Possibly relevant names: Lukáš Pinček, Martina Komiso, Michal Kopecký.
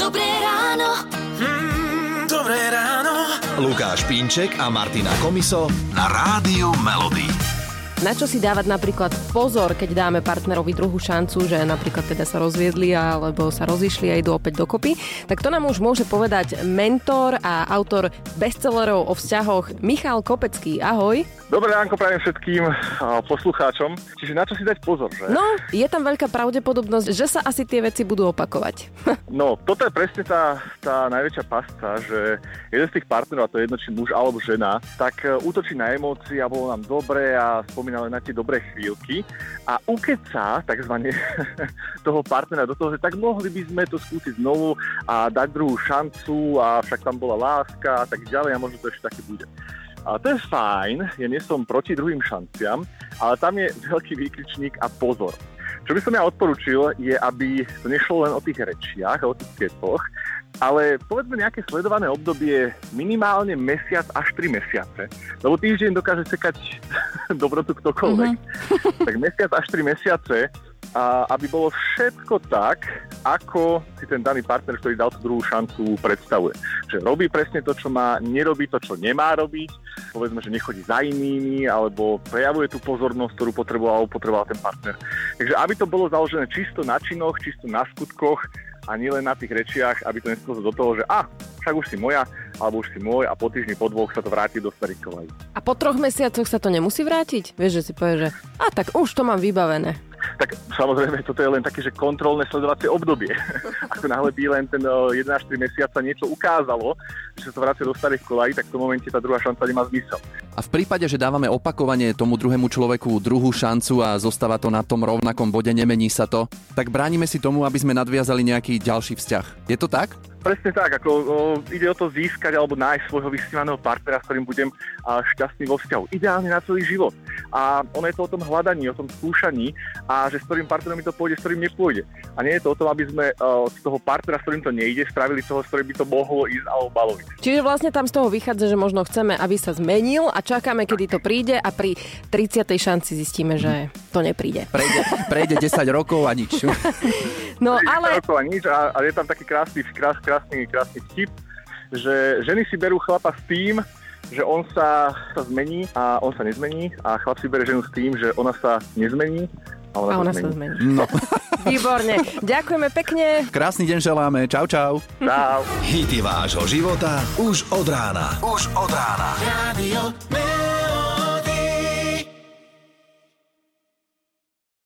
Dobré ráno. Dobré ráno. Lukáš Pinček a Martina Komiso na Rádiu Melody. Na čo si dávať napríklad pozor, keď dáme partnerovi druhú šancu, že napríklad teda sa rozviedli alebo sa rozišli a idú opäť dokopy, tak to nám už môže povedať mentor a autor bestsellerov o vzťahoch Michal Kopecký. Ahoj. Dobré ránko prajem všetkým poslucháčom. Čiže na čo si dať pozor, že? No, je tam veľká pravdepodobnosť, že sa asi tie veci budú opakovať. No, toto je presne tá najväčšia pasca, že jeden z tých partnerov, a to je jedno, či muž alebo žena, tak útočí na emócie a bolo nám dobre a ale na tie dobré chvíľky a ukeca takzvané toho partnera do toho, že tak mohli by sme to skúsiť znovu a dať druhú šancu a však tam bola láska a tak ďalej a možno to ešte také bude. A to je fajn, ja nie som proti druhým šanciam, ale tam je veľký výkričník a pozor. Čo by som ja odporúčil je, aby to nešlo len o tých rečiach a o tých ketoch, ale povedzme nejaké sledované obdobie minimálne mesiac až 3 mesiace, lebo týždeň dokáže čekať dobrotu ktokoľvek. Mm-hmm. Tak mesiac až 3 mesiace, aby bolo všetko tak, ako si ten daný partner, ktorý dal tú druhú šancu, predstavuje. Že robí presne to, čo má, nerobí to, čo nemá robiť, povedzme, že nechodí za inými, alebo prejavuje tú pozornosť, ktorú potreboval ten partner. Takže aby to bolo založené čisto na činoch, čisto na skutkoch, a nielen na tých rečiach, aby to nesklzlo do toho, že však už si moja, alebo už si môj a po týždni, po dvoch sa to vráti do starých koľají. A po 3 mesiacoch sa to nemusí vrátiť? Vieš, že si povieš, že tak už to mám vybavené. Tak samozrejme, toto je len také, že kontrolné sledovacie obdobie. Ako náhle by len ten 1 až 3 mesiaca niečo ukázalo, že sa to vrácia do starých koľají, tak v tom momente tá druhá šanca nemá zmysel. A v prípade, že dávame opakovane tomu druhému človeku druhú šancu a zostáva to na tom rovnakom bode, nemení sa to, tak bránime si tomu, aby sme nadviazali nejaký ďalší vzťah. Je to tak? Presne tak, ako ide o to získať alebo nájsť svojho vysnívaného partnera, s ktorým budem šťastný vo vzťahu. Ideálne na celý život. A ono je to o tom hľadaní, o tom skúšaní a že s ktorým partnerom mi to pôjde, s ktorým nepôjde. A nie je to o tom, aby sme z toho partnera, s ktorým to nejde, spravili toho, s ktorým by to mohlo ísť a obaloviť. Čiže vlastne tam z toho vychádza, že možno chceme, aby sa zmenil a čakáme, kedy to príde a pri 30. šanci zistíme, že to nepríde. Prejde 10 rokov a nič. No, ale... A je tam taký krásny vtip, že ženy si berú chlapa s tým, že on sa zmení a on sa nezmení a chlap si bere ženu s tým, že ona sa nezmení a ona sa zmení. No. Výborne. Ďakujeme pekne. Krásny deň želáme. Čau, čau. Čau. Hity vášho života už od rána. Rádio